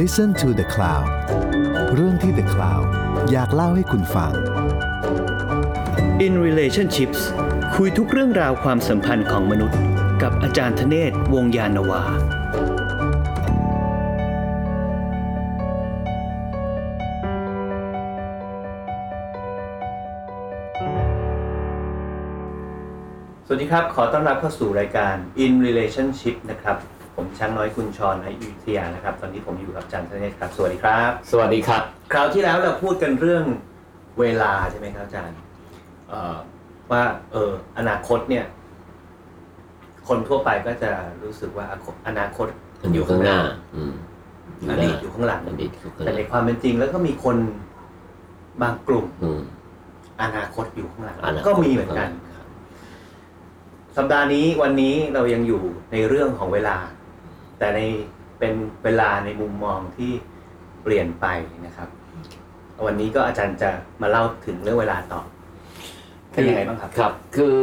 Listen to The Cloud เรื่องที่ The Cloud อยากเล่าให้คุณฟัง In Relationships คุยทุกเรื่องราวความสัมพันธ์ของมนุษย์กับอาจารย์ธเนศ วงศ์ยานวาสวัสดีครับขอต้อนรับเข้าสู่รายการ In Relationship นะครับผมช้างน้อยคุณชรในอุทิยานะครับตอนนี้ผมอยู่กับอาจารย์ธเนศครับสวัสดีครับสวัสดีครับคราวที่แล้วเราพูดกันเรื่องเวลาใช่ไหมครับอาจารย์ว่าอนาคตเนี่ยคนทั่วไปก็จะรู้สึกว่าอนาคตอยู่ข้างหน้าอดีตอยู่ข้างหลังแต่ในความเป็นจริงแล้วก็มีคนบางกลุ่มอนาคตอยู่ข้างหลังก็มีเหมือนกันสัปดาห์นี้วันนี้เรายังอยู่ในเรื่องของเวลาแต่เป็นเวลาในมุมมองที่เปลี่ยนไปนะครับวันนี้ก็อาจารย์จะมาเล่าถึงเรื่องเวลาต่อเป็นยังไงบ้างครับครับคือ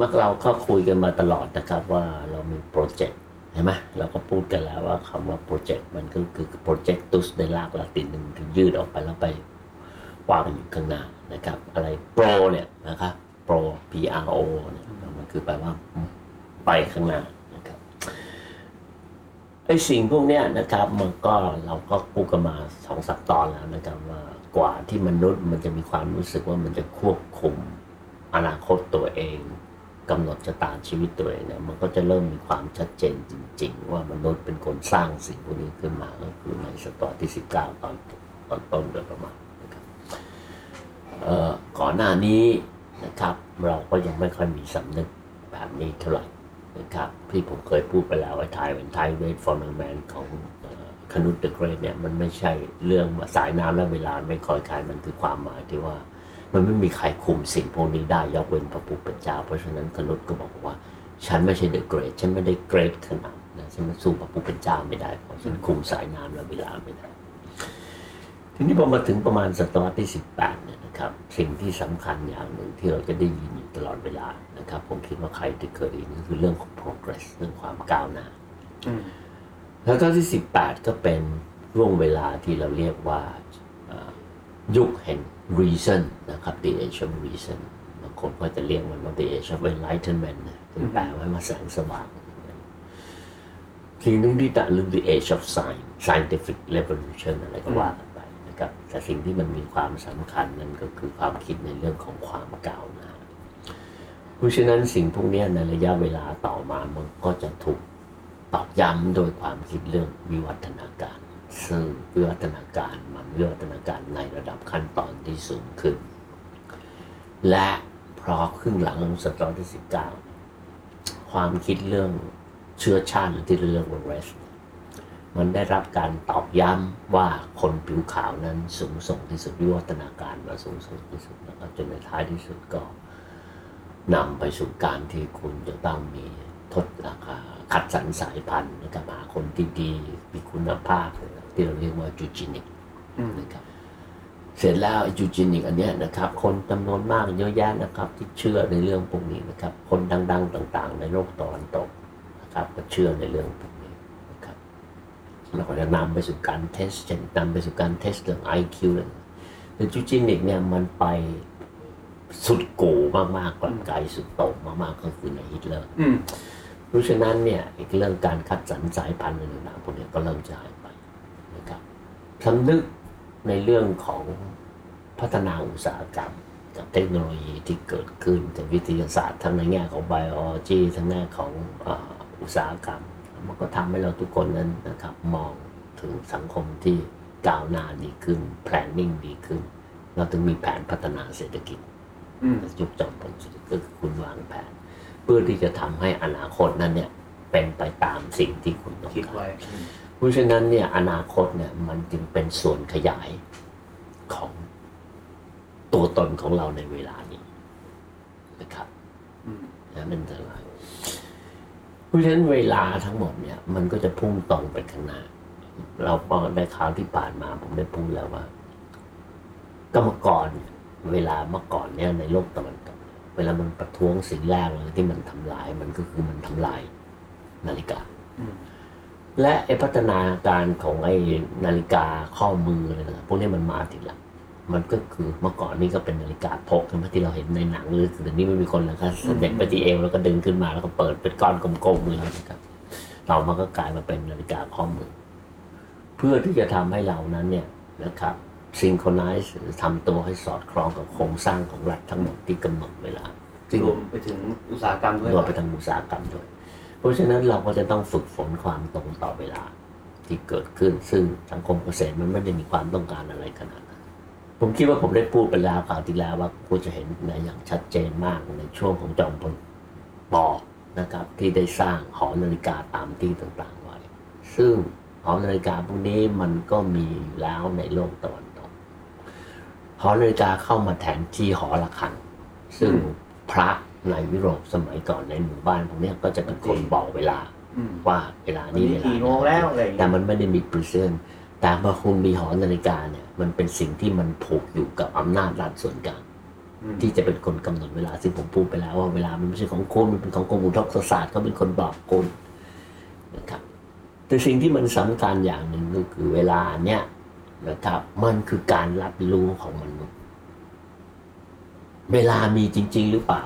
มักเราก็คุยกันมาตลอดนะครับว่าเรามีโปรเจกต์ใช่ไหมเราก็พูดกันแล้วว่าคำว่าโปรเจกต์มันก็คือโปรเจกตุสในลากลาตินนึงถึงยืดออกไปแล้วไปวางกันอยู่ข้างหน้านะครับอะไรโปรเนี่ยนะครับโปร PRO เนี่ยมันคือแปลว่าไปข้างหน้านะครับไอ้สิ่งพวกเนี้ยนะครับมันก็เราก็พูดกันมา 2-3 ตอนแล้วนะครับว่ากว่าที่มนุษย์มันจะมีความรู้สึกว่ามันจะควบคุมอนาคตตัวเองกำหนดชะตาชีวิตตัวเองเนี่ยมันก็จะเริ่มมีความชัดเจนจริงๆว่ามนุษย์เป็นคนสร้างสิ่งพวกนี้ขึ้นมาก็คือในศตวรรษที่19ตอนต้นโดยประมาณนะครับก่อนหน้านี้นะครับเราก็ยังไม่ค่อยมีสำนึกแบบนี้เท่าไหร่นะครับที่ผมเคยพูดไปแล้วไอ้ไทยเป็นไทยเวทฟอร์แมนของคนุตเดอะเกรทเนี่ยมันไม่ใช่เรื่องสายน้ำและเวลาไม่คอยคายมันคือความหมายที่ว่ามันไม่มีใครคุมสิ่งพวกนี้ได้ยกเว้นพระผู้เป็นเจ้าเพราะฉะนั้นคนุตก็บอกว่าฉันไม่ใช่เดอะเกรทฉันไม่ได้เกรทขนาดนะฉันสู้พระผู้เป็นเจ้าไม่ได้เพราะฉันคุมสายน้ำและเวลาไม่ได้ทีนี้พอมาถึงประมาณศตวรรษที่18เนี่ยนะครับสิ่งที่สำคัญอย่างหนึ่งที่เราจะได้ยินอยู่ตลอดเวลานะครับผมคิดว่าใครที่เคยได้ยินก็คือเรื่องของ progress เรื่องความก้าวหน้าแล้วก็ที่18ก็เป็นช่วงเวลาที่เราเรียกว่ายุคแห่ง reason นะครับ the age of reason บางคนก็จะเรียกมันว่า the age of enlightenment ถึงแปลว่ามาแสงสว่างสิ่งหนึ่งที่ต่างเรื่อง the age of science scientific revolution อะไรก็ว่ากับแต่สิ่งที่มันมีความสำคัญนั่นก็คือความคิดในเรื่องของความก้าวหน้าเพราะฉะนั้นสิ่งพวกนี้ในระยะเวลาต่อมามันก็จะถูกตอกย้ำโดยความคิดเรื่องวิวัฒนาการซึ่งวิวัฒนาการมันวิวัฒนาการในระดับขั้นตอนที่สูงขึ้นและพอครึ่งหลังของศตวรรษที่19ความคิดเรื่องเชื้อชาติที่เรื่องraceมันได้รับการตอกย้ำว่าคนผิวขาวนั้นสูงส่งที่สุดวิวัฒนาการมาสูงส่งที่สุดนะครับจนในท้ายที่สุดก็นำไปสู่การที่คุณจะต้องมีทดราคาคัดสรรสายพันธุ์นะครับหาคนที่ดีมีคุณภาพที่เราเรียกว่ายูจินิกนะครับเสร็จแล้วยูจินิกอันเนี้ยนะครับคนจำนวนมากเยอะแยะนะครับที่เชื่อในเรื่องพวกนี้นะครับคนดังๆต่างๆในโลกตะวันตกนะครับก็เชื่อในเรื่องแล้วก็จะนำไปสู่การเทสเช่นนำไปสู่การเทสเรื่อง IQ เลยแต่ยูจินิกเนี่ยมันไปสุดโกมากๆก่อนไกลสุดโต่งมากๆก็คือในฮิตเลอร์เพราะฉะนั้นเนี่ยอีกเรื่องการคัดสรรสายพันธุ์อะไรต่างๆพวกนี้ก็เริ่มจะหายไปนะครับสำนึกในเรื่องของพัฒนาอุตสาหกรรมกับเทคโนโลยีที่เกิดขึ้นทางวิทยาศาสตร์ทั้งในแง่ของไบโอโลจีทั้งแง่ของอุตสาหกรรมมันก็ทำให้เราทุกคนนั้นนะครับมองถึงสังคมที่ก้าวหน้าดีขึ้น planning ดีขึ้นเราถึงมีแผนพัฒนาเศรษฐกิจยุคจอมพลเศรษฐกิจก็คือคุณวางแผนเพื่อที่จะทำให้อนาคตนั้นเนี่ยเป็นไปตามสิ่งที่คุณต้องคิดไว้เพราะฉะนั้นเนี่ยอนาคตเนี่ยมันจึงเป็นส่วนขยายของตัวตนของเราในเวลานี้นะครับนะเป็นอะไรเพราะฉะนั้นเวลาทั้งหมดเนี่ยมันก็จะพุ่งตรงไปข้างหน้าเราบอกในข่าวที่ผ่านมาผมได้พูดแล้วว่าก็เมื่อก่อนเวลาเมื่อก่อนเนี่ยในโลกตะวันตกเวลามันประท้วงสิ่งแรกเลยที่มันทำลายมันก็คือมันทำลายนาฬิกา และพัฒนาการของไอ้นาฬิกาข้อมืออะไรต่างๆพวกนี้มันมาทีหลังมันก็คือเมื่อก่อนนี่ก็เป็นนาฬิกาพกนะที่เราเห็นในหนังหรือแต่นี่ไม่มีคนแล้วก็เด็กไปที่เอวแล้วก็ดึงขึ้นมาแล้วก็เปิดเป็นก้อนกลมๆเลยนะครับเรามันก็กลายมาเป็นนาฬิกาข้อมือเพื่อที่จะทำให้เรานั้นเนี่ยนะครับซิงโครไนซ์ทำตัวให้สอดคล้องกับโครงสร้างของรัฐทั้งหมดที่กำหนดเวลารวมไปถึงอุตสาหกรรมด้วยรวมไปถึงอุตสาหกรรมด้วยเพราะฉะนั้นเราก็จะต้องฝึกฝนความตรงต่อเวลาที่เกิดขึ้นซึ่งสังคมเกษตรมันไม่ได้มีความต้องการอะไรขนาดนั้นผมคิดว่าผมได้พูดไปแล้วคราวที่แล้วว่าคุณจะเห็นในอย่างชัดเจนมากในช่วงของจอมพลป.นะครับที่ได้สร้างหอนาฬิกาตามที่ต่างๆไว้ซึ่งหอนาฬิกาพวกนี้มันก็มีแล้วในโลกตะวันตกหอนาฬิกาเข้ามาแทนที่หอระฆังซึ่งพระในยุโรปสมัยก่อนในหมู่บ้านพวกนี้ก็จะเป็นคนบอกเวลาว่าเวลานี้กี่โมงแล้วอะไรอย่างเงี้ยแต่มันไม่ได้มีพรีเซนต์แต่พอคุณมีหอนาฬิกาเนี่ยมันเป็นสิ่งที่มันผูกอยู่กับอำนาจรัฐส่วนกลางที่จะเป็นคนกำหนดเวลาซึ่งผมพูดไปแล้วว่าเวลามันไม่ใช่ของคุณมันเป็นของกรมอุตุนิยมศาสตร์เขาเป็นคนบอกคุณนะครับแต่สิ่งที่มันสำคัญอย่างหนึ่งก็คือเวลาเนี่ยนะครับมันคือการรับรู้ของมนุษย์เวลามีจริงๆหรือเปล่า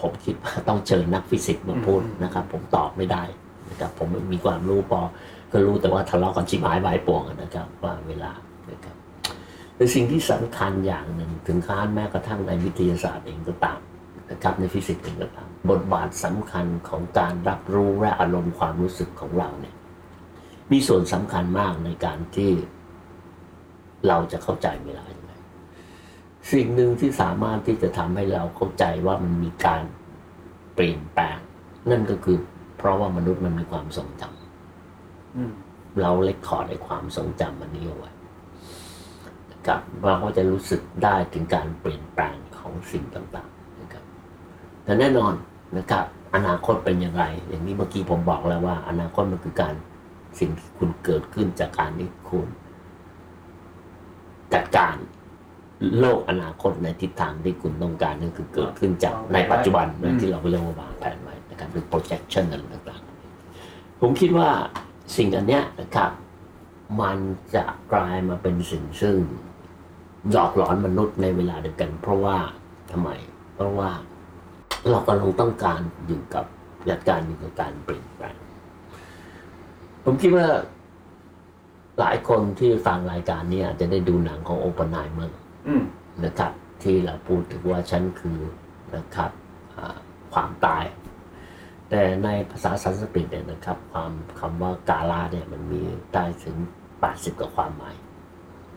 ผมคิดว่าต้องเชิญนักฟิสิกส์มาพูดนะครับผมตอบไม่ได้นะครับผมมีความรู้พอก็รู้แต่ว่าทะเลาะกันชิบหายบายป่วงนะครับว่าเวลานะครับแต่สิ่งที่สำคัญอย่างหนึ่งถึงขั้นแม้กระทั่งในวิทยาศาสตร์เองก็ตามนะครับในฟิสิกส์เองก็ตามบทบาทสำคัญของการรับรู้และอารมณ์ความรู้สึกของเราเนี่ยมีส่วนสำคัญมากในการที่เราจะเข้าใจเวลาสิ่งหนึ่งที่สามารถที่จะทำให้เราเข้าใจว่ามันมีการเปลี่ยนแปลงนั่นก็คือเพราะว่ามนุษย์มันมีความทรงจำเราเล็กขอในความทรงจำมันนี้เอาไว้กับเราก็จะรู้สึกได้ถึงการเปลี่ยนแปลงของสิ่งต่างๆนะครับแต่แน่นอนนะครับอนาคตเป็นอย่างไรอย่างนี้เมื่อกี้ผมบอกแล้วว่าอนาคตมันคือการสิ่งที่คุณเกิดขึ้นจากการที่คุณจัดการโลกอนาคตในทิศทางที่คุณต้องการนั่นคือเกิดขึ้นจากในปัจจุบันที่เราเรียกว่าวางแผนไว้นะครับหรือ projection อะไรต่างๆผมคิดว่าสิ่งอันเนี้ยนะครับมันจะกลายมาเป็นสิ่งซึ่งหลอกหลอนมนุษย์ในเวลาเดียวกันเพราะว่าทำไมเพราะว่าเรากำลังต้องการอยู่กับจัดการอยู่กับการเปลี่ยนแปลงผมคิดว่าหลายคนที่ฟังรายการนี้อาจจะได้ดูหนังของโอเปนไฮเมอร์นะครับที่เราพูดถึงว่าฉันคือนะครับความตายแต่ในภาษาสันสกฤตเนี่ยนะครับความคำว่ากาลาเนี่ยมันมีได้ถึง80กว่าความหมาย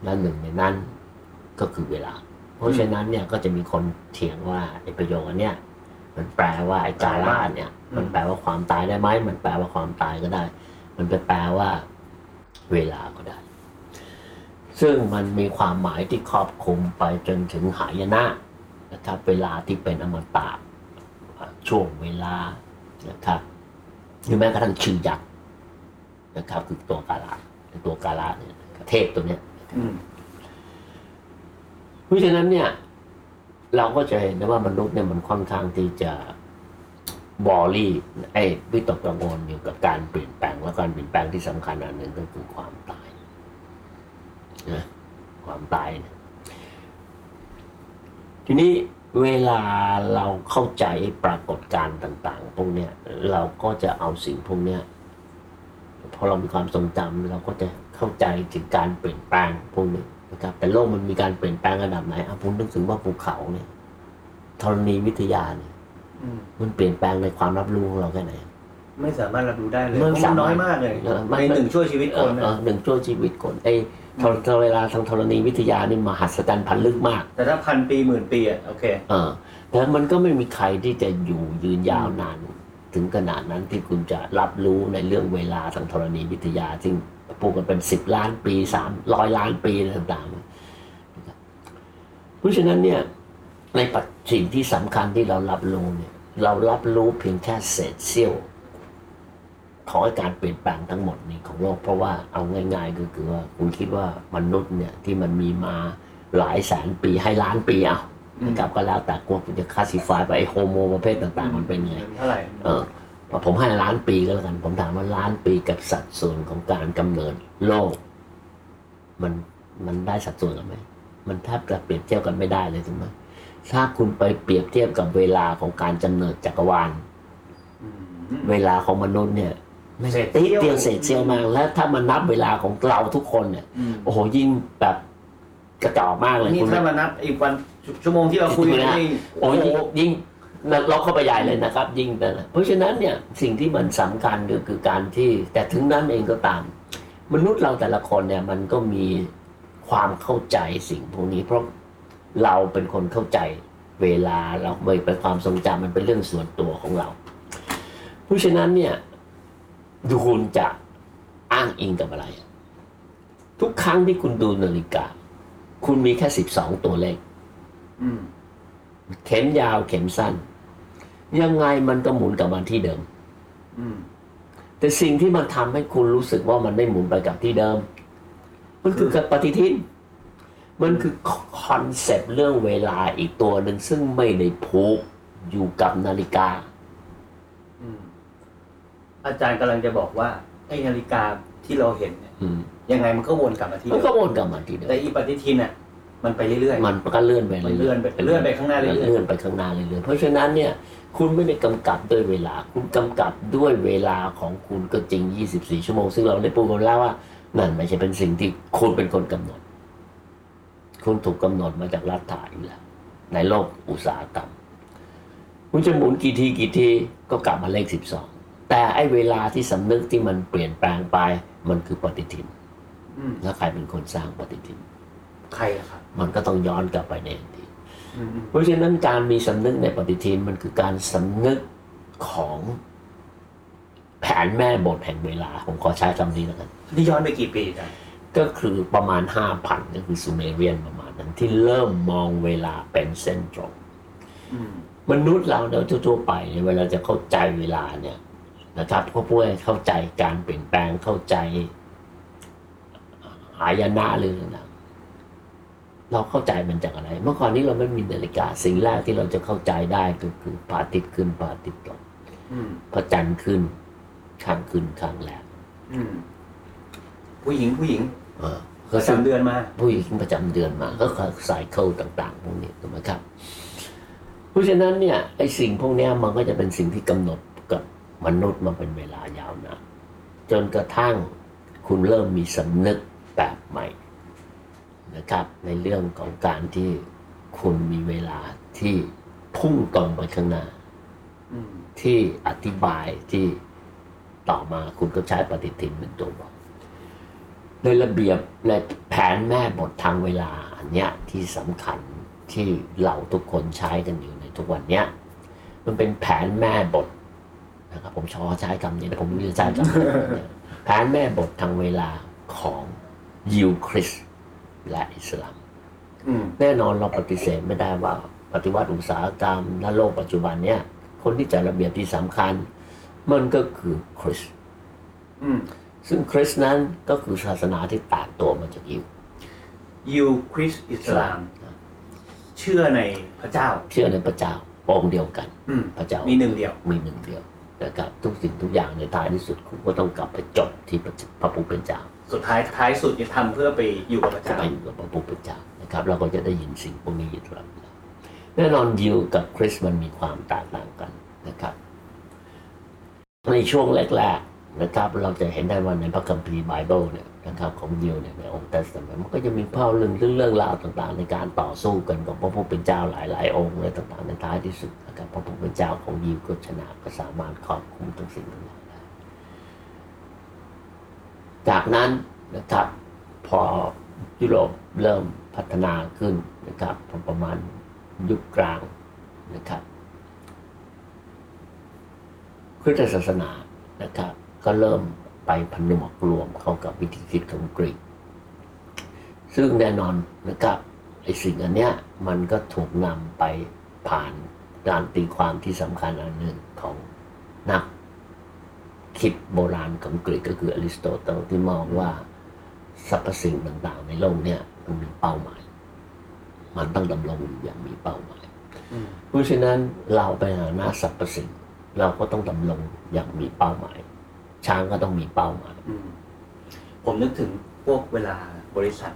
และหนึ่งในนั้นก็คือเวลาเพราะฉะนั้นเนี่ยก็จะมีคนเถียงว่าไอ้ประโยคเนี่ยมันแปลว่าไอ้กาลาเนี่ยมันแปลว่าความตายได้ไหมมันแปลว่าความตายก็ได้มันแปลว่าเวลาก็ได้ซึ่งมันมีความหมายที่ครอบคลุมไปจนถึงหายนะนะครับเวลาที่เป็นอมตะช่วงเวลานะครับหรือแม้กระทั่งชื่อยักษ์นะครับคือตัวกาลาตัวกาลาเนี่ยเทพตัวเนี้ยเพราะฉะนั้นเนี่ยเราก็จะเห็นได้ว่ามนุษย์เนี่ยมันค่อนข้างที่จะวอรี่ไอ้วิตกกังวลอยู่กับการเปลี่ยนแปลงและการเปลี่ยนแปลงที่สำคัญอันหนึ่งก็คือความตายนะความตายนะทีนี้เวลาเราเข้าใจปรากฏการณ์ต่างๆพวกเนี้ยเราก็จะเอาสิ่งพวกเนี้ยพอเรามีความทรงจำเราก็จะเข้าใจถึงการเปลี่ยนแปลงพวกนี้นะครับแต่โลกมันมีการเปลี่ยนแปลงระดับไหนผมนึกถึงว่าภูเขาเนี่ยธรณีวิทยาเนี่ยมันเปลี่ยนแปลงในความรับรู้ของเราแค่ไหนไม่สามารถรับรู้ได้เลยมันน้อยมากเลยในหนึ่งชั่วชีวิตคนหนึ่งชั่วชีวิตคนไอ้เวลาทางธรณีวิทยานี่มหัศจรรย์พันลึกมากแต่ถ้าพันปีหมื่นปีอ่ะโอเคแต่มันก็ไม่มีใครที่จะอยู่ยืนยาวนานถึงขนาดนั้นที่คุณจะรับรู้ในเรื่องเวลาทางธรณีวิทยาซึ่งปลูกกันเป็น10 ล้านปี300 ล้านปีต่างๆเพราะฉะนั้นเนี่ยในปัจสิ่งที่สำคัญที่เรารับรู้เนี่ยเรารับรู้เพียงแค่เศษเสี้ยวของการเปลี่ยนแปลงทั้งหมดนี้ของโลกเพราะว่าเอาง่ายๆก็คือว่าคุณคิดว่ามนุษย์เนี่ยที่มันมีมาหลายแสนปีให้ล้านปีเอานะครับก็แล้วแต่กลัวคุณจะคลาสสิฟายไปไอ้โฮโมประเภทต่างๆมันเป็นไงเท่าไหร่ ผมให้ล้านปีก็แล้วกันผมถามว่าล้านปีกับสัดส่วนของการกำเนิดโลกมันได้สัดส่วนกันไหมมันแทบจะเปรียบเทียบกันไม่ได้เลยถูกไหมถ้าคุณไปเปรียบเทียบกับเวลาของการกำเนิดจักรวาลเวลาของมนุษย์เนี่ยไม่ใช่ตีเดียวเศษเซียวมาแล้วถ้ามันนับเวลาของเราทุกคนเนี่ยโอ้โหยิ่งแบบกระจอกมากเลยคุณถ้ามานับอีกวันชั่วโมงที่เราคุยกันนี่โอ้โหยิ่งเราเข้าไปใหญ่เลยนะครับยิ่งแต่เพราะฉะนั้นเนี่ยสิ่งที่มันสำคัญก็คือการที่แต่ถึงนั้นเองก็ตามมนุษย์เราแต่ละคนเนี่ยมันก็มีความเข้าใจสิ่งพวกนี้เพราะเราเป็นคนเข้าใจเวลาเราไม่เป็นความทรงจำมันเป็นเรื่องส่วนตัวของเราเพราะฉะนั้นเนี่ยดูคุณจะอ้างอิงกับอะไรทุกครั้งที่คุณดูนาฬิกาคุณมีแค่12ตัวเลขเข็มยาวเข็มสั้นยังไงมันก็หมุนกลับมาที่เดิมแต่สิ่งที่มันทำให้คุณรู้สึกว่ามันไม่หมุนไปกับที่เดิมมันคือกับปฏิทินมันคือคอนเซปต์เรื่องเวลาอีกตัวหนึ่งซึ่งไม่ได้ผูกอยู่กับนาฬิกาอาจารย์กำลังจะบอกว่าไอ้นาฬิกาที่เราเห็นเนี่ยยังไงมันก็วนกลับมาที่เดิมมันก็วนกลับมาที่เดิมแต่อีปฏิทินน่ะมันไปเรื่อยๆมันก็เลื่อนไปเรื่อยๆเลื่อนไปข้างหน้าเรื่อยๆเลื่อนไปข้างหน้าเรื่อยๆเพราะฉะนั้นเนี่ยคุณไม่ได้กำกับด้วยเวลาคุณกำกับด้วยเวลาของคุณก็จริง24ชั่วโมงซึ่งเราได้พูดกันแล้วว่านั่นไม่ใช่เป็นสิ่งที่คุณเป็นคนกำหนดคุณถูกกำหนดมาจากรัฐฐานอยู่แล้วในโลกอุตสาหกรรมคุณจะหมุนกี่ทีก็กลับมาเลข12แต่ไอ้เวลาที่สำนึกที่มันเปลี่ยนแปลงไปมันคือปฏิทินแล้วใครเป็นคนสร้างปฏิทินใครครับมันก็ต้องย้อนกลับไปในอดีตเพราะฉะนั้นการมีสำนึกในปฏิทินมันคือการสำนึกของแผนแม่บทแห่งเวลาผมขอใช้คำนี้แล้วกันนี่ย้อนไปกี่ปีนะก็คือประมาณ 5,000 ก็คือซูเมเรียนประมาณนั้นที่เริ่มมองเวลาเป็นเส้นตรงมนุษย์เราเนี่ยทั่วๆไปเนี่ยเวลาจะเข้าใจเวลาเนี่ยนะครับก็เพื่อเข้าใจการเปลี่ยนแปลงเข้าใจอายนะหรืออะไรเราเข้าใจมันจากอะไรเมื่อก่อนนี้เราไม่มีนาฬิกาสิ่งแรกที่เราจะเข้าใจได้ก็คือพระอาทิตย์ขึ้นพระอาทิตย์ตกพระจันทร์ขึ้นข้างขึ้นข้างแรกผู้หญิงประจำเดือนมาผู้หญิงประจำเดือนมาก็ไซเคิลต่างๆพวกนี้ถูกไหมครับเพราะฉะนั้นเนี่ยไอ้สิ่งพวกนี้มันก็จะเป็นสิ่งที่กำหนดกับมนุษย์มาเป็นเวลายาวนานจนกระทั่งคุณเริ่มมีสำนึกแบบใหม่นะครับในเรื่องของการที่คุณมีเวลาที่พุ่งตรงไปข้างหน้าที่อธิบายที่ต่อมาคุณก็ใช้ปฏิทินเป็นตัวบอกในระเบียบในแผนแม่บททางเวลาอันเนี้ยที่สำคัญที่เราทุกคนใช้กันอยู่ในทุกวันเนี้ยมันเป็นแผนแม่บทนะครับผมชอบใช้คำนี้ผมไม่ใช้คำนี้แผนแม่บททางเวลาของยิวคริสต์และอิสลามแน่นอนเราปฏิเสธไม่ได้ว่าปฏิวัติอุตสาหกรรมและโลกปัจจุบันเนี้ยคนที่จัดระเบียบที่สำคัญมันก็คือคริสต์ซึ่งคริสต์นั้นก็คือศาสนาที่แตกตัวมาจากยิวคริสต์อิสลามเชื่อในพระเจ้าองค์เดียวกันพระเจ้ามีหนึ่งเดียวนะครับทุกสิ่งทุกอย่างในท้ายที่สุดคุณก็ต้องกลับไปจบที่พระผู้เป็นเจ้าสุดท้ายสุดจะทำเพื่อไปอยู่กับพระเจ้าพระผู้เป็นเจ้านะครับเราก็จะได้ยินสิ่งพวกนี้อยู่ตลอดแน่นอนยิวกับคริสต์มันมีความแตกต่างกันนะครับในช่วงแรกๆนะครับเราจะเห็นได้ว่าในพระคัมภีร์ไบเบิลเนี่ยนะครับของยิวเนี่ยในองค์เทสต์มันก็จะมีภาพเรื่องราวต่างๆในการต่อสู้กันของพระผู้เป็นเจ้าหลายๆองค์และต่างๆในท้ายที่สุดนะครับพระผู้เป็นเจ้าของยิวก็ชนะก็สามารถครอบคุมทั้งสิ่งทั้งหลายได้จากนั้นนะครับพอยุโรปเริ่มพัฒนาขึ้นนะครับประมาณยุคกลางนะครับคริสตศาสนานะครับก็เริ่มไปผนวกรวมเข้ากับวิธีคิดของกรีกซึ่งแน่นอนนะครับไอ้สิ่งอันเนี้ยมันก็ถูกนำไปผ่านการตีความที่สำคัญอันหนึ่งของนักคิดโบราณของกรีกก็คืออริสโตเติลที่มองว่าสรรพสิ่งต่างๆในโลกเนี้ยมันมีเป้าหมายมันต้องดำรงอยู่อย่างมีเป้าหมายเพราะฉะนั้นเราไปหาหน้าสรรพสิ่ง เราก็ต้องดำรงอย่างมีเป้าหมายช้างก็ต้องมีเป้าหมายผมนึกถึงพวกเวลาบริษัท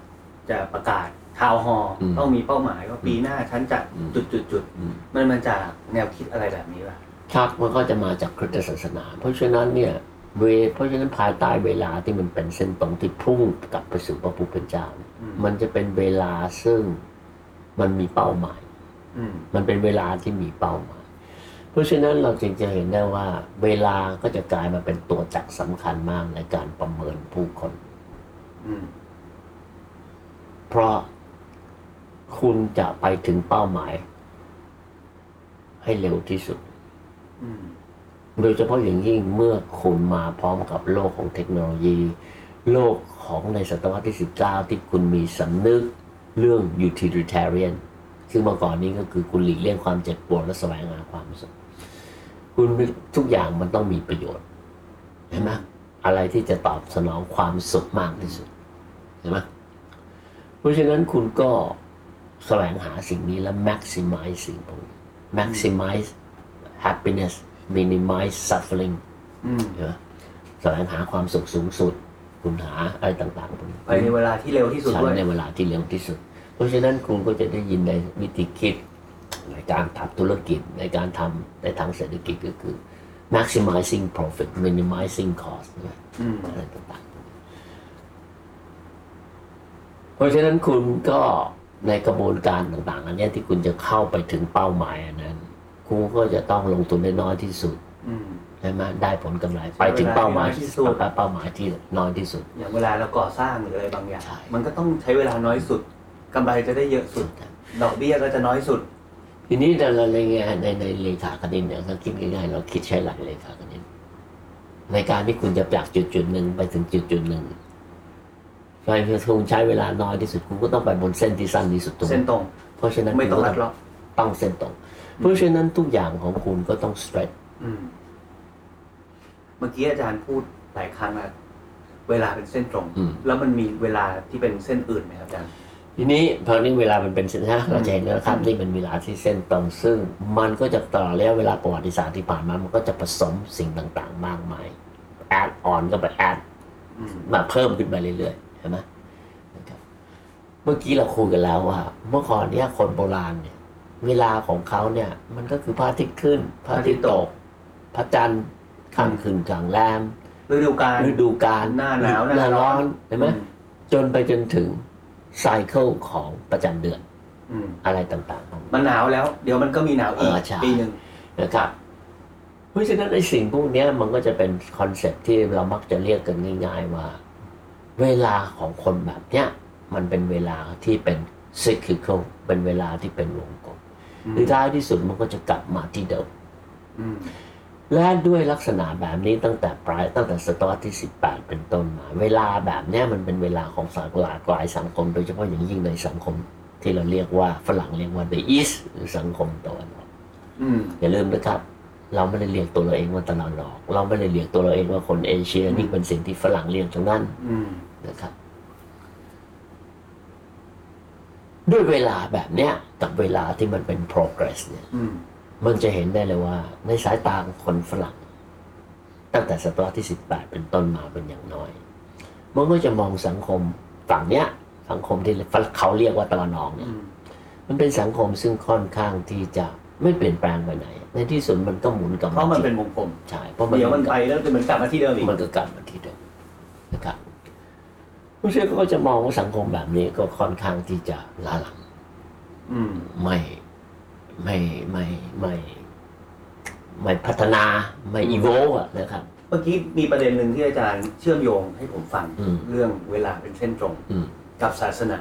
จะประกาศทาวน์ฮอลล์ต้องมีเป้าหมายว่าปีหน้าฉันจะจุดๆๆมันมาจากแนวคิดอะไรแบบนี้ป่ะครับมันก็จะมาจากคริสตศาสนาเพราะฉะนั้นเนี่ยเพราะฉะนั้นภายใต้เวลาที่มันเป็นเส้นตรงที่พุ่งกลับไปสู่พระผู้เป็นเจ้ามันจะเป็นเวลาซึ่งมันมีเป้าหมายมันเป็นเวลาที่มีเป้าหมายเพราะฉะนั้นเราจึงจะเห็นได้ว่าเวลาก็จะกลายมาเป็นตัวจักรสำคัญมากในการประเมินผู้คนเพราะคุณจะไปถึงเป้าหมายให้เร็วที่สุดโดยเฉพาะอย่างยิ่งเมื่อคุณมาพร้อมกับโลกของเทคโนโลยีโลกของในศตวรรษที่19ที่คุณมีสำนึกเรื่อง Utilitarian ซึ่งเมื่อก่อนนี้ก็คือคุณหลีกเลี่ยงความเจ็บปวดและแสวงหาความสุขคุณทุกอย่างมันต้องมีประโยชน์เห็นไหมอะไรที่จะตอบสนองความสุขมากที่สุดเห็นไหมเพราะฉะนั้นคุณก็แสวงหาสิ่งนี้และ maximize สิ่งพวกนี้ maximize happiness minimize suffering ใช่ไหมแสวงหาความสุขสูงสุดคุณหาอะไรต่างๆไปในเวลาที่เร็วที่สุดด้วยในเวลาที่เร็วที่สุดเพราะฉะนั้นคุณก็จะได้ยินในวิธีคิดในการทำธุรกิจในการทำในทางเศรษฐกิจก็คือ maximizing profit minimizing cost อะไรต่างๆเพราะฉะนั้นคุณก็ในกระบวนการต่างๆอันนี้ที่คุณจะเข้าไปถึงเป้าหมายอันนั้นคุณก็จะต้องลงทุนได้น้อยที่สุดใช่ไหมได้ผลกำไรไปถึงเป้าหมายที่สุดเป้าหมายที่น้อยที่สุดอย่างเวลาเราก่อสร้างหรืออะไรบางอย่างมันก็ต้องใช้เวลาน้อยสุดกำไรจะได้เยอะสุดดอกเบี้ยก็จะน้อยสุดทีนี้เราเลยไงในเลขาคณิตเนี่ยเราคิดง่ายๆเราคิดใช้หลักเลขาคณิตในการที่คุณจะจากจุดๆหนึ่งไปถึงจุดๆหนึ่งใช่คือคุณใช้เวลาน้อยที่สุดคุณก็ต้องไปบนเส้นที่สั้นที่สุดตรงเส้นตรงเพราะฉะนั้นไม่ต้องรัดเลาะต้องเส้นตรงเพราะฉะนั้นทุกอย่างของคุณก็ต้อง straight เมื่อกี้อาจารย์พูดหลายครั้งแล้วเวลาเป็นเส้นตรงแล้วมันมีเวลาที่เป็นเส้นอื่นไหมครับอาจารย์ทีนี้พอนี้เวลามันเป็นเส้นนะเราจะเห็นนะครับนี่เป็นเวลาที่เส้นตรงซึ่งมันก็จะตลอดระยะเวลาประวัติศาสตร์ที่ผ่านมามันก็จะผสมสิ่งต่างๆมากมาย add on ก็ไป add มาเพิ่มขึ้นไปเรื่อยๆใช่ไหมนะครับเมื่อกี้เราคุยกันแล้วว่าเมื่อก่อนเนี่ยคนโบราณเนี่ยเวลาของเขาเนี่ยมันก็คือพระอาทิตย์ขึ้นพระอาทิตย์ตกพระจันทร์ค่ำคืนกลางแรมฤดูกาลหน้าหนาวหน้าร้อนเห็นไหมจนไปจนถึงไซเคิลของประจำเดือนอะไรต่างๆมันหนาวแล้วเดี๋ยวมันก็มีหนาวอีกปีนึงนะครับเพราะฉะนั้นไอ้สิ่งพวกนี้มันก็จะเป็นคอนเซ็ปต์ที่เรามักจะเรียกกันง่ายๆว่าเวลาของคนแบบเนี้ยมันเป็นเวลาที่เป็นไซคลิคอลเป็นเวลาที่เป็นวงกลมคือท้ายที่สุดมันก็จะกลับมาที่เดิมและด้วยลักษณะแบบนี้ตั้งแต่ศตวรรษที่18เป็นต้นมาเวลาแบบนี้มันเป็นเวลาของสากลหลายสังคมโดยเฉพาะอย่างยิ่งในสังคมที่เราเรียกว่าฝรั่งเรียกว่า The East หรือสังคมตะวันออกอย่าลืมนะครับเราไม่ได้เรียกตัวเราเองว่าตะวันออกเราไม่ได้เรียกตัวเราเองว่าคนเอเชียนี่เป็นสิ่งที่ฝรั่งเรียกทั้งนั้นนะครับด้วยเวลาแบบเนี้ยกับเวลาที่มันเป็น progress เนี่ยมันจะเห็นได้เลยว่าในสายตาของคนฝรั่งตั้งแต่ศตวรรษที่18เป็นต้นมาเป็นอย่างน้อยมันก็จะมองสังคมฝั่งเนี้ยสังคมที่เขาเรียกว่าตะวันออกเนี่ยมันเป็นสังคมซึ่งค่อนข้างที่จะไม่เปลี่ยนแปลงไปไหนในที่สุดมันก็หมุนกลับมาเพราะมันเป็นวงกลมใช่เพราะมันเดี๋ยวมันไปแล้วจะเหมือนกลับมาที่เดิมอีกมันก็กลับมาที่เดิมนะครับผู้เชี่ยวชาญก็จะมองว่าสังคมแบบนี้ก็ค่อนข้างที่จะล้าหลังไม่พัฒนาไม่อีโวอ่ะนะครับเมื่อกี้มีประเด็นหนึ่งที่อาจารย์เชื่อมโยงให้ผมฟังเรื่องเวลาเป็นเส้นตรงกับศาสนา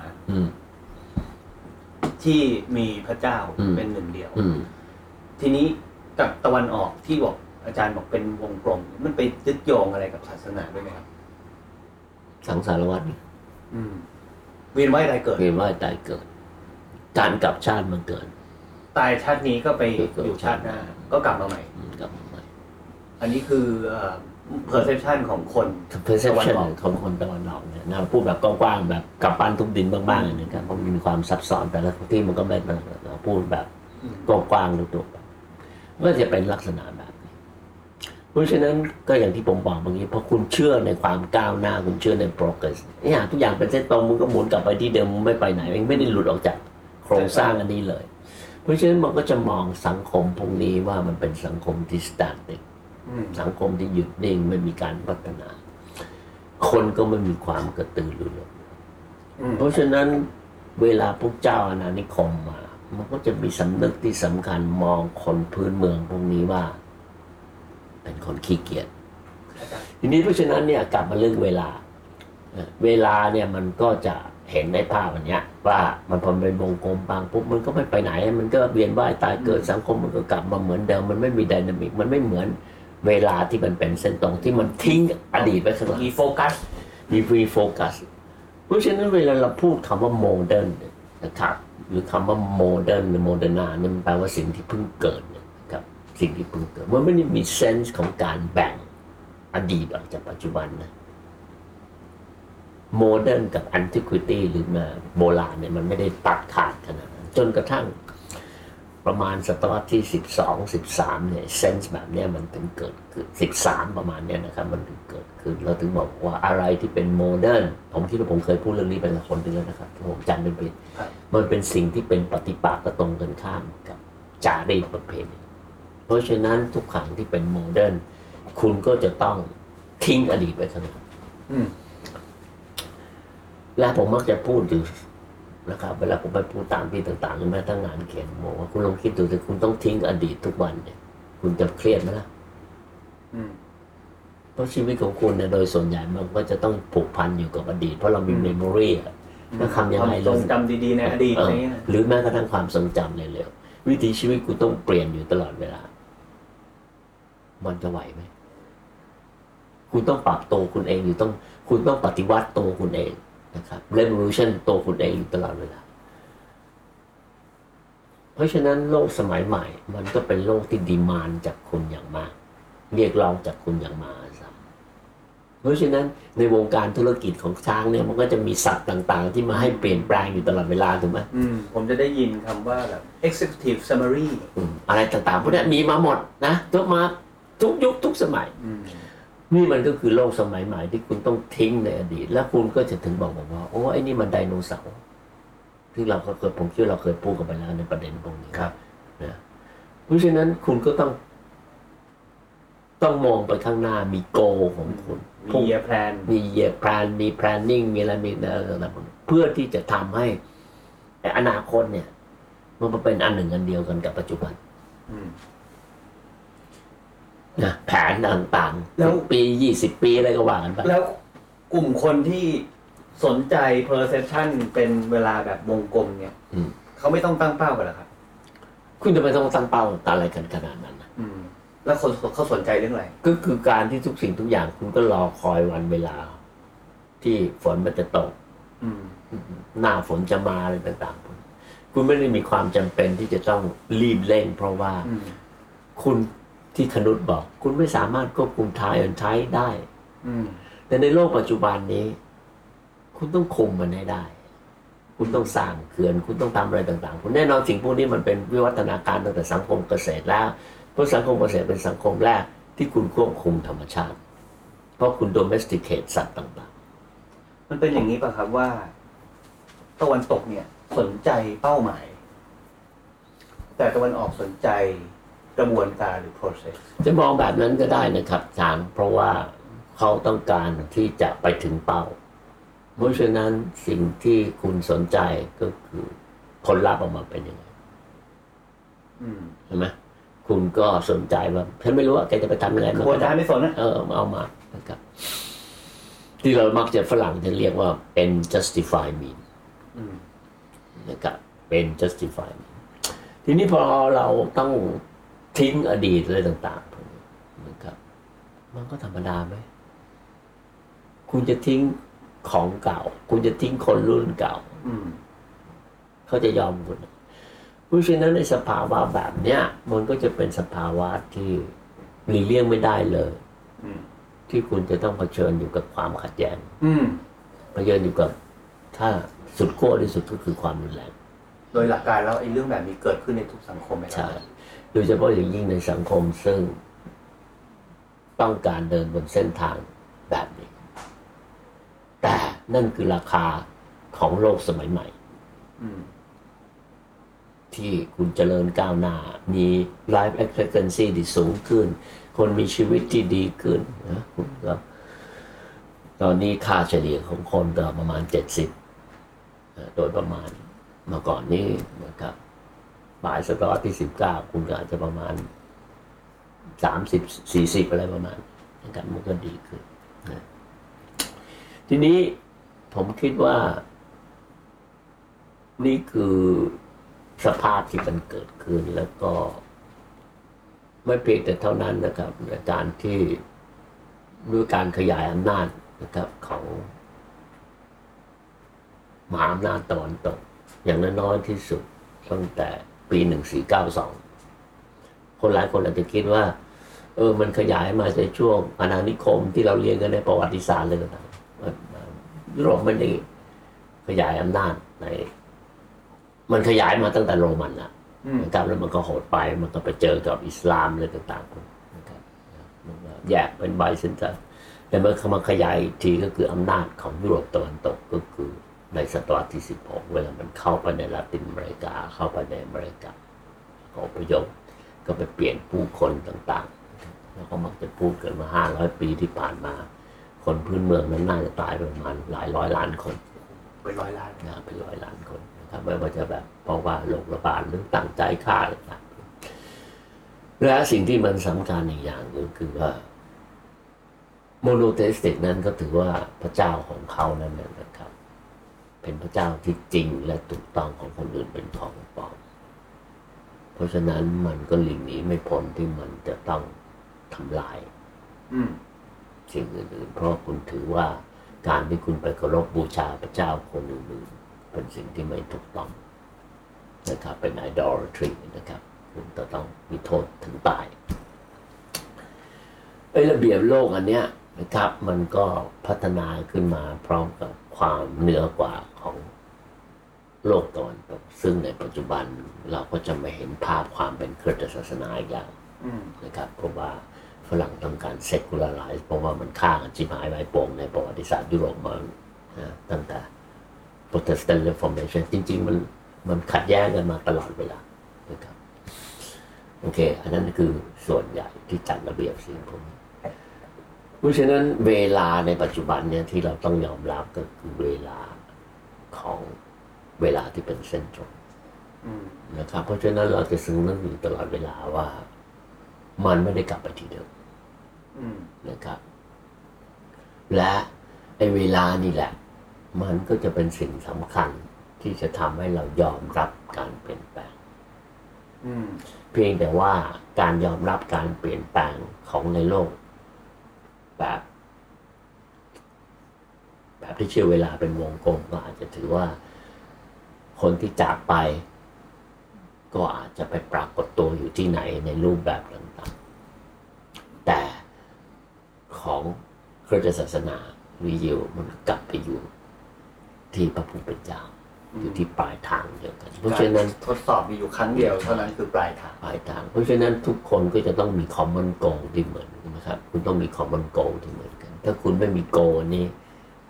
ที่มีพระเจ้าเป็นหนึ่งเดียวทีนี้กับตะวันออกที่บอกอาจารย์บอกเป็นวงกลมมันไปยึดโยงอะไรกับศาสนาด้วยไหมครับสังสารวัฏเวียนว่ายตายเกิดเวียนว่ายตายเกิดการกลับชาติมันเกิดตายชาตินี้ก็ไปอยู่ชาติหน้าก็กลับมาใหม่อันนี้คือperception ของคน perception ของคนตะวันออกเนี่ยนะพูดแบบกว้างๆแบบกับปั้นทุบดินบ้างๆนะครับเพราะมีความซับซ้อนแต่ละที่มันก็ไม่เหมือนกันพูดแบบกว้างๆดูๆก็จะเป็นลักษณะแบบนี้ ราะฉะนั้นก็อย่างที่ผมบอกเมื่อกี้พอคุณเชื่อในความก้าวหน้าคุณเชื่อใน progress เนี่ยทุกอย่างเป็นเส้นตรงมึงก็หมุนกลับไปที่เดิมมึงไม่ไปไหนมึงไม่ได้หลุดออกจากโครงสร้างอันนี้เลยเพราะฉะนั้นมันก็จะมองสังคมพวกนี้ว่ามันเป็นสังคมที่ static สังคมที่หยุดนิ่งไม่มีการพัฒนาคนก็ไม่มีความกระตือรือร้นเพราะฉะนั้นเวลาพวกเจ้าอาณานิคมมามันก็จะมีสำนึกที่สำคัญมองคนพื้นเมืองพวกนี้ว่าเป็นคนขี้เกียจทีนี้เพราะฉะนั้นเนี่ยกลับมาเรื่องเวลาเนี่ยมันก็จะเห็นในภาพอันเนี้ยว่ามันพอเป็นวงกลมบางปุ๊บมันก็ไม่ไปไหนมันก็เวียนว่ายตายเกิดสังคมมันก็กลับมาเหมือนเดิมมันไม่มีไดนามิกมันไม่เหมือนเวลาที่มันเป็นเส้นตรงที่มันทิ้งอดีตไว้ข้างหลังมีโฟกัสเพราะฉะนั้นเวลาเราพูดคำว่าโมเดิร์นนะครับหรือคำว่าโมเดิร์นหรือโมเดอร์นาเนี่ยมันแปลว่าสิ่งที่เพิ่งเกิดนะครับสิ่งที่เพิ่งเกิดมันไม่ได้มีเซนส์ของการแบ่งอดีตออกจากปัจจุบันนะโมเดิร์นกับแอนทิควิตี้หรือมาโบราณเนี่ยมันไม่ได้ตัดขาดขนาดนั้นจนกระทั่งประมาณศตวรรษที่12 13เนี่ยเซนส์แบบเนี้ยมันถึงเกิดขึ้น13ประมาณเนี้ยนะครับมันถึงเกิดขึ้นเราถึงบอกว่าอะไรที่เป็นโมเดิร์นผมคิดว่าผมเคยพูดเรื่องนี้ไปหลายคนนึงแล้วนะครับผมจำเป็นมันเป็นสิ่งที่เป็นปฏิปักษ์กับตรงกันข้ามกับจารีตประเพณีเพราะฉะนั้นทุกครั้งที่เป็นโมเดิร์นคุณก็จะต้องทิ้งอดีตไว้ข้างหน้าและผมมักจะพูดอยู่นะครับเวลาผมไปพูดตามที่ต่างๆหรือแม้แต่งานเขียนบอกว่าคุณลองคิดดูสิคุณต้องทิ้งอดีตทุกวันเนี่ยคุณจะเครียดไหมล่ะเพราะชีวิตของคุณเนี่ยโดยส่วนใหญ่มันก็จะต้องผูกพันอยู่กับอดีตเพราะเรามีเมมโมรีอะแล้วคำยังไงเราจำดีๆในอดีตอะไรเงี้ยหรือแม้กระทั่งความทรงจำเร็วๆวิถีชีวิตคุณต้องเปลี่ยนอยู่ตลอดเวลามันจะไหวไหมคุณต้องปรับตัวคุณเองอยู่ต้องคุณต้องปฏิวัติตัวคุณเองนะครับ revolution ตัวคุณเองอยู่ตลอดเวลาเพราะฉะนั้นโลกสมัยใหม่มันก็เป็นโลกที่ดีมานด์จากคุณอย่างมากเรียกร้องจากคุณอย่างมากเพราะฉะนั้นในวงการธุรกิจของช้างเนี่ยมันก็จะมีศัพท์ต่างๆที่มาให้เปลี่ยนแปลงอยู่ตลอดเวลาถูกไหมผมจะได้ยินคำว่าแบบ executive summary อะไรต่างๆพวกนี้มีมาหมดนะทุกมาทุกยุคทุกสมัยนี่มันก็คือโลกสมัยใหม่ที่คุณต้องทิ้งในอดีตแล้วคุณก็จะถึงบอกว่าโอ้ไอ้นี่มันไดโนเสาร์ที่เราเคยผมเชื่อเราเคยพูดกันไปแล้วในประเด็นตรงนี้ครับนะเพราะฉะนั้นคุณก็ต้องมองไปข้างหน้ามีโกของคุณมีแพลนมีแพลนนิ่งมีอะไรมีอะไรเพื่อที่จะทำให้อนาคตเนี่ยมันเป็นอันหนึ่งอันเดียวกันกับปัจจุบันนะแผนต่างๆแล้วปี20ปีอะไรก็ว่ากันไปแล้วกลุ่มคนที่สนใจ perception เป็นเวลาแบบวงกลมเนี่ยเขาไม่ต้องตั้งเป้ากันหรอครับคุณจะไม่ต้องตั้งเป้าอะไรกันขนาดนั้นนะแล้วคนเขาสนใจเรื่องอะไรก็คือการที่ทุกสิ่งทุกอย่างคุณก็รอคอยวันเวลาที่ฝนมันจะตกหน้าฝนจะมาอะไรต่างๆคุณไม่ได้มีความจำเป็นที่จะต้องรีบเร่งเพราะว่าคุณที่คนุษย์บอกคุณไม่สามารถควบคุมทายอันใช้ได้แต่ในโลกปัจจุบันนี้คุณต้องคุมมันให้ได้คุณต้องสร้างเขื่อนคุณต้องทำอะไรต่างๆคุณแน่นอนสิ่งพวกนี้มันเป็นวิวัฒนาการตั้งแต่สังคมเกษตรแล้วเพราะสังคมเกษตรเป็นสังคมแรกที่คุณควบคุมธรรมชาติเพราะคุณโดเมสติเคทสัตว์ต่างๆมันเป็นอย่างนี้ป่ะครับว่าตะวันตกเนี่ยสนใจเป้าหมายแต่ตะวันออกสนใจกระบวนการหรือ process จะมองแบบนั้นก็ได้นะครับทางเพราะว่าเขาต้องการที่จะไปถึงเป้าเพราะฉะนั้นสิ่งที่คุณสนใจก็คือผลลัพธ์ออกมาเป็นยังไงใช่ไหมคุณก็สนใจว่าฉันไม่รู้ว่าแกจะไปทำยังไงควรจะไม่สนนะเอามานะครับที่เรามักจะฝรั่งจะเรียกว่า end justify mean นะครับ end justify mean ทีนี้พอเราต้องทิ้งอดีตอะไรต่างๆนะครับมันก็ธรรมดาไหมคุณจะทิ้งของเก่าคุณจะทิ้งคนรุ่นเก่าเขาจะยอมคุณเพราะฉะนั้นในสภาวะแบบเนี้ยมันก็จะเป็นสภาวะที่หลีกเลี่ยงไม่ได้เลยที่คุณจะต้องเผชิญอยู่กับความขัดแย้งเผชิญอยู่กับถ้าสุดขั้วที่สุดก็คือความรุนแรงโดยหลักการแล้วไอ้เรื่องแบบนี้เกิดขึ้นในทุกสังคมไหมครับโดยเฉพาะอย่างยิ่งในสังคมซึ่ง ต้องการเดินบนเส้นทางแบบนี้แต่นั่นคือราคาของโลกสมัยใหม่ที่คุณเจริญก้าวหน้ามี life expectancy ที่สูงขึ้นคนมีชีวิตที่ดีขึ้นนะคุณก็ตอนนี้ค่าเฉลี่ยของคนก็ประมาณ70โดยประมาณเมื่อก่อนนี้นะครับปลายศตวรรษที่19คุณก็อาจจะประมาณ30 40อะไรประมาณนะครับมันก็ดีขึ้นนะทีนี้ผมคิดว่านี่คือสภาพที่มันเกิดขึ้นแล้วก็ไม่เพียงแต่เท่านั้นนะครับการที่ด้วยการขยายอำนาจนะครับของมหาอำนาจตะวันตกอย่างน้อยที่สุดตั้งแต่ปี1492คนหลายคนอาจจะคิดว่ามันขยายมาในช่วงอาณานิคมที่เราเรียนกันในประวัติศาสตร์เลยนะยุโรปมันได้ขยายอำนาจในมันขยายมาตั้งแต่โรมันแล้วนะครับแล้วมันก็โหดไปมันก็ไปเจอกับอิสลามอะไรต่างๆนะครับมันแยกเป็นไบเซนต์แต่เมื่อเข้ามาขยายทีก็คืออำนาจของยุโรปตะวันตกก็คือในศตวรรษที่16เวลามันเข้าไปในลาตินอเมริกาเข้าไปในอเมริกาก็ประยกก็ไปเปลี่ยนผู้คนต่างๆแล้วก็มักจะพูดกันมา500ปีที่ผ่านมาคนพื้นเมืองนั้นน่าจะตายประมาณหลายร้อยล้านคนเป็นร้อยล้านนะเป็นร้อยล้านคนนะครับไม่ว่าจะแบบเพราะว่าโรคระบาดหรือตั้งใจฆ่าอะไรต่างๆและสิ่งที่มันสำคัญอีกอย่างหนึ่งคือว่าโมโนเทสติกนั้นก็ถือว่าพระเจ้าของเขานั้นนะครับเป็นพระเจ้าที่จริงและถูกต้องของคนอื่นเป็นของปลอมเพราะฉะนั้นมันก็หลีกหนีไม่พ้นที่มันจะต้องทำลายสิ่งอื่นๆเพราะคุณถือว่าการที่คุณไปเคารพบูชาพระเจ้าคนอื่นๆเป็นสิ่งที่ไม่ถูกต้องนะครับเป็น Idolatry นะครับคุณจะต้องมีโทษถึงตายระเบียบโลกอันเนี้ยนะครับมันก็พัฒนาขึ้นมาพร้อมกับความเหนือกว่าของโลกตอนซึ่งในปัจจุบันเราก็จะไม่เห็นภาพความเป็นคริสตศาสนาอีกแล้วนะครับเพราะว่าฝรั่งต้องการเซคูลาไรซ์เพราะว่ามันฆ่ากันชิบหายไว้โป่งในประวัติศาสตร์ยุโรปมาตั้งแต่ Protestant Reformation จริงๆมันขัดแย้งกันมาตลอดเวลานะครับโอเคอันนั้นคือส่วนใหญ่ที่จัดระเบียบสิ่งพวกนี้เพราะฉะนั้นเวลาในปัจจุบันเนี่ยที่เราต้องยอมรับก็คือเวลาของเวลาที่เป็นเส้นตรงนะครับเพราะฉะนั้นเราจะซึ้งนั่งอยู่ตลอดเวลาว่ามันไม่ได้กลับไปที่เดิมนะครับและไอ้เวลานี่แหละมันก็จะเป็นสิ่งสำคัญที่จะทำให้เรายอมรับการเปลี่ยนแปลงเพียงแต่ว่าการยอมรับการเปลี่ยนแปลงของในโลกแบบที่เชื่อเวลาเป็นวงกลมก็อาจจะถือว่าคนที่จากไปก็อาจจะไปปรากฏตัวอยู่ที่ไหนในรูปแบบต่างๆแต่ของคริสตศาสนาวิญญาณมันกลับไปอยู่ที่พระผู้เป็นเจ้าอยู่ที่ปลายทางเดียวกันเพราะฉะนั้นทดสอบมีอยู่ครั้งเดียวเท่านั้นคือปลายทางเพราะฉะนั้นทุกคนก็จะต้องมีคอมมอนโกลที่เหมือนกันนะครับคุณต้องมีคอมมอนโกลที่เหมือนกันถ้าคุณไม่มีโกลนี่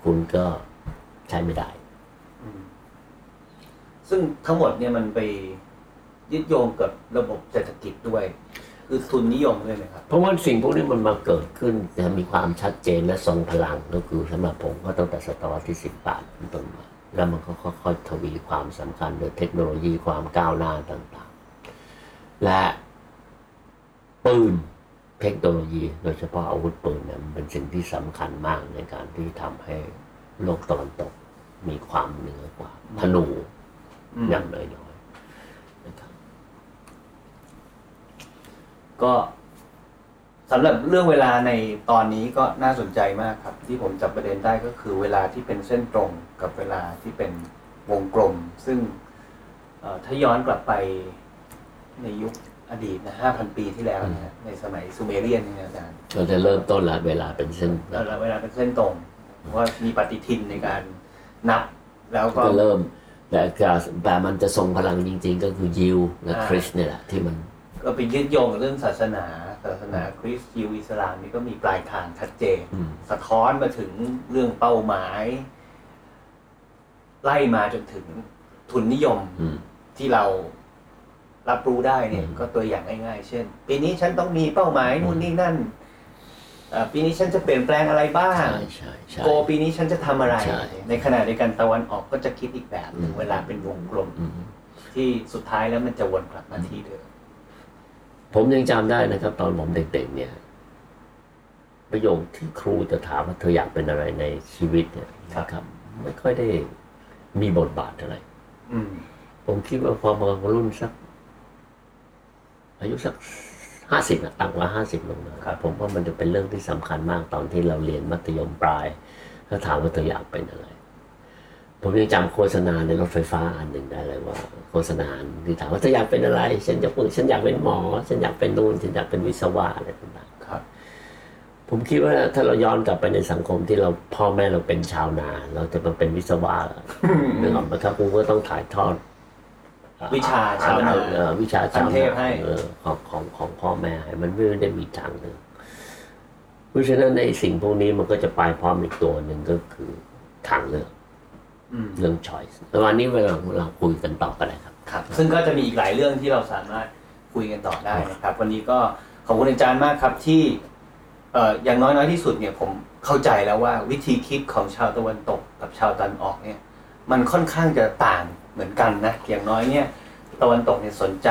คุณก็ใช้ไม่ได้ซึ่งทั้งหมดเนี่ยมันไปยึดโยงกับระบบเศรษฐกิจด้วยคือทุนนิยมด้วยนะครับเพราะว่าสิ่งพวกนี้มันมาเกิดขึ้นแต่มีความชัดเจนและทรงพลังก็คือสำหรับผมก็ตั้งแต่ศตวรรษที่18เป็นต้นมาแล้วมันก็ค่อยๆทวีความสำคัญโดยเทคโนโลยีความก้าวหน้าต่างๆและปืนเทคโนโลยีโดยเฉพาะอาวุธปืนเนี่ยมันเป็นสิ่งที่สำคัญมากในการที่ทำให้โลกตะวันตกมีความเหนือกว่าธนูอย่างน้อยๆนะครับก็สำหรับเรื่องเวลาในตอนนี้ก็น่าสนใจมากครับที่ผมจับประเด็นได้ก็คือเวลาที่เป็นเส้นตรงกับเวลาที่เป็นวงกลมซึ่งถ้าย้อนกลับไปในยุคอดีตนะ 5,000 ปีที่แล้วนะในสมัยซูเมเรียนเนี่ยอาจารย์เราจะเริ่มต้นละเวลาเป็นเส้นตรงว่ามีปฏิทินในการนับแล้วก็เริ่มแต่มันจะทรงพลังจริงๆก็คือยิวและคริสต์เนี่ยแหละที่มันก็ไปยึดโยงกับเรื่องศาสนา ศาสนาคริสต์ยิวอิสลามนี่ก็มีปลายทางชัดเจนสะท้อนมาถึงเรื่องเป้าหมายไล่มาจนถึงทุนนิยมที่เรารับรู้ได้เนี่ยก็ตัวอย่างง่ายๆเช่นปีนี้ฉันต้องมีเป้าหมายนู่นนี่นั่นปีนี้ฉันจะเปลี่ยนแปลงอะไรบ้างโกปีนี้ฉันจะทำอะไร ในขณะเดียวกันตะวันออกก็จะคิดอีกแบบนึงเวลาเป็นวงกลมที่สุดท้ายแล้วมันจะวนกลับมาที่เดิมผมยังจำได้นะครับตอนผมเด็กๆเนี่ยประโยคที่ครูจะถามว่าเธออยากเป็นอะไรในชีวิตเนี่ยนะครับไม่ค่อยได้มีบทบาทอะไรผมคิดว่าพอมารุ่นสักอายุสัก50นะต่างว่า50ลงมาผมว่ามันจะเป็นเรื่องที่สำคัญมากตอนที่เราเรียนมัธยมปลายถ้าถามว่าตัวอยากเป็นอะไรผมยังจำโฆษณาในรถไฟฟ้าอันหนึ่งได้เลยว่าโฆษณาที่ถามว่าจะอยากเป็นอะไรฉันอยากเป็นหมอฉันอยากเป็นนู่นฉันอยากเป็นวิศวะอะไรต่างๆผมคิดว่าถ้าเราย้อนกลับไปในสังคมที่เราพ่อแม่เราเป็นชาวนาเราจะมาเป็นวิศวะนึกออกไหมครับผมก็ต้องถ่ายทอดวิชาชาวนาวิชาชาวนาของพ่อแม่มันไม่ได้มีทางหนึ่งเพราะฉะนั้นในสิ่งพวกนี้มันก็จะไปพร้อมอีกตัวหนึ่งก็คือทางเลือกเรื่อง choice แต่วันนี้เราคุยกันต่อกันเลยครับครับซึ่งก็จะมีอีกหลายเรื่องที่เราสามารถคุยกันต่อได้นะครับวันนี้ก็ขอบคุณอาจารย์มากครับที่อย่างน้อยที่สุดเนี่ยผมเข้าใจแล้วว่าวิธีคิดของชาวตะวันตกกับชาวตะวันออกเนี่ยมันค่อนข้างจะต่างเหมือนกันนะอย่างน้อยเนี่ยตะวันตกเนี่ยสนใจ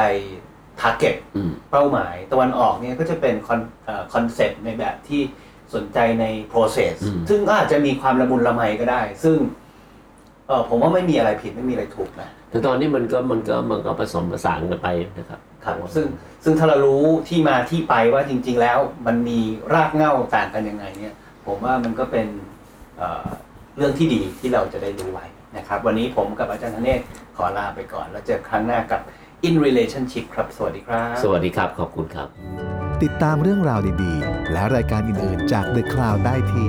target เป้าหมายตะวันออกเนี่ยก็จะเป็นคอนเซ็ปต์ในแบบที่สนใจใน process ซึ่งอาจจะมีความละมุนละไมก็ได้ซึ่งผมว่าไม่มีอะไรผิดไม่มีอะไรถูกนะแต่ตอนนี้มันก็ผสมผสานกันไปนะครับซึ่งถ้าเรารู้ที่มาที่ไปว่าจริงๆแล้วมันมีรากเหง้าต่างกันยังไงเนี่ยผมว่ามันก็เป็นเรื่องที่ดีที่เราจะได้รู้ไว้นะครับวันนี้ผมกับอาจารย์ธเนศขอลาไปก่อนแล้วเจอครั้งหน้ากับ In Relationship ครับสวัสดีครับสวัสดีครับขอบคุณครับติดตามเรื่องราวดีๆและรายการอื่นๆจาก The Cloud ได้ที่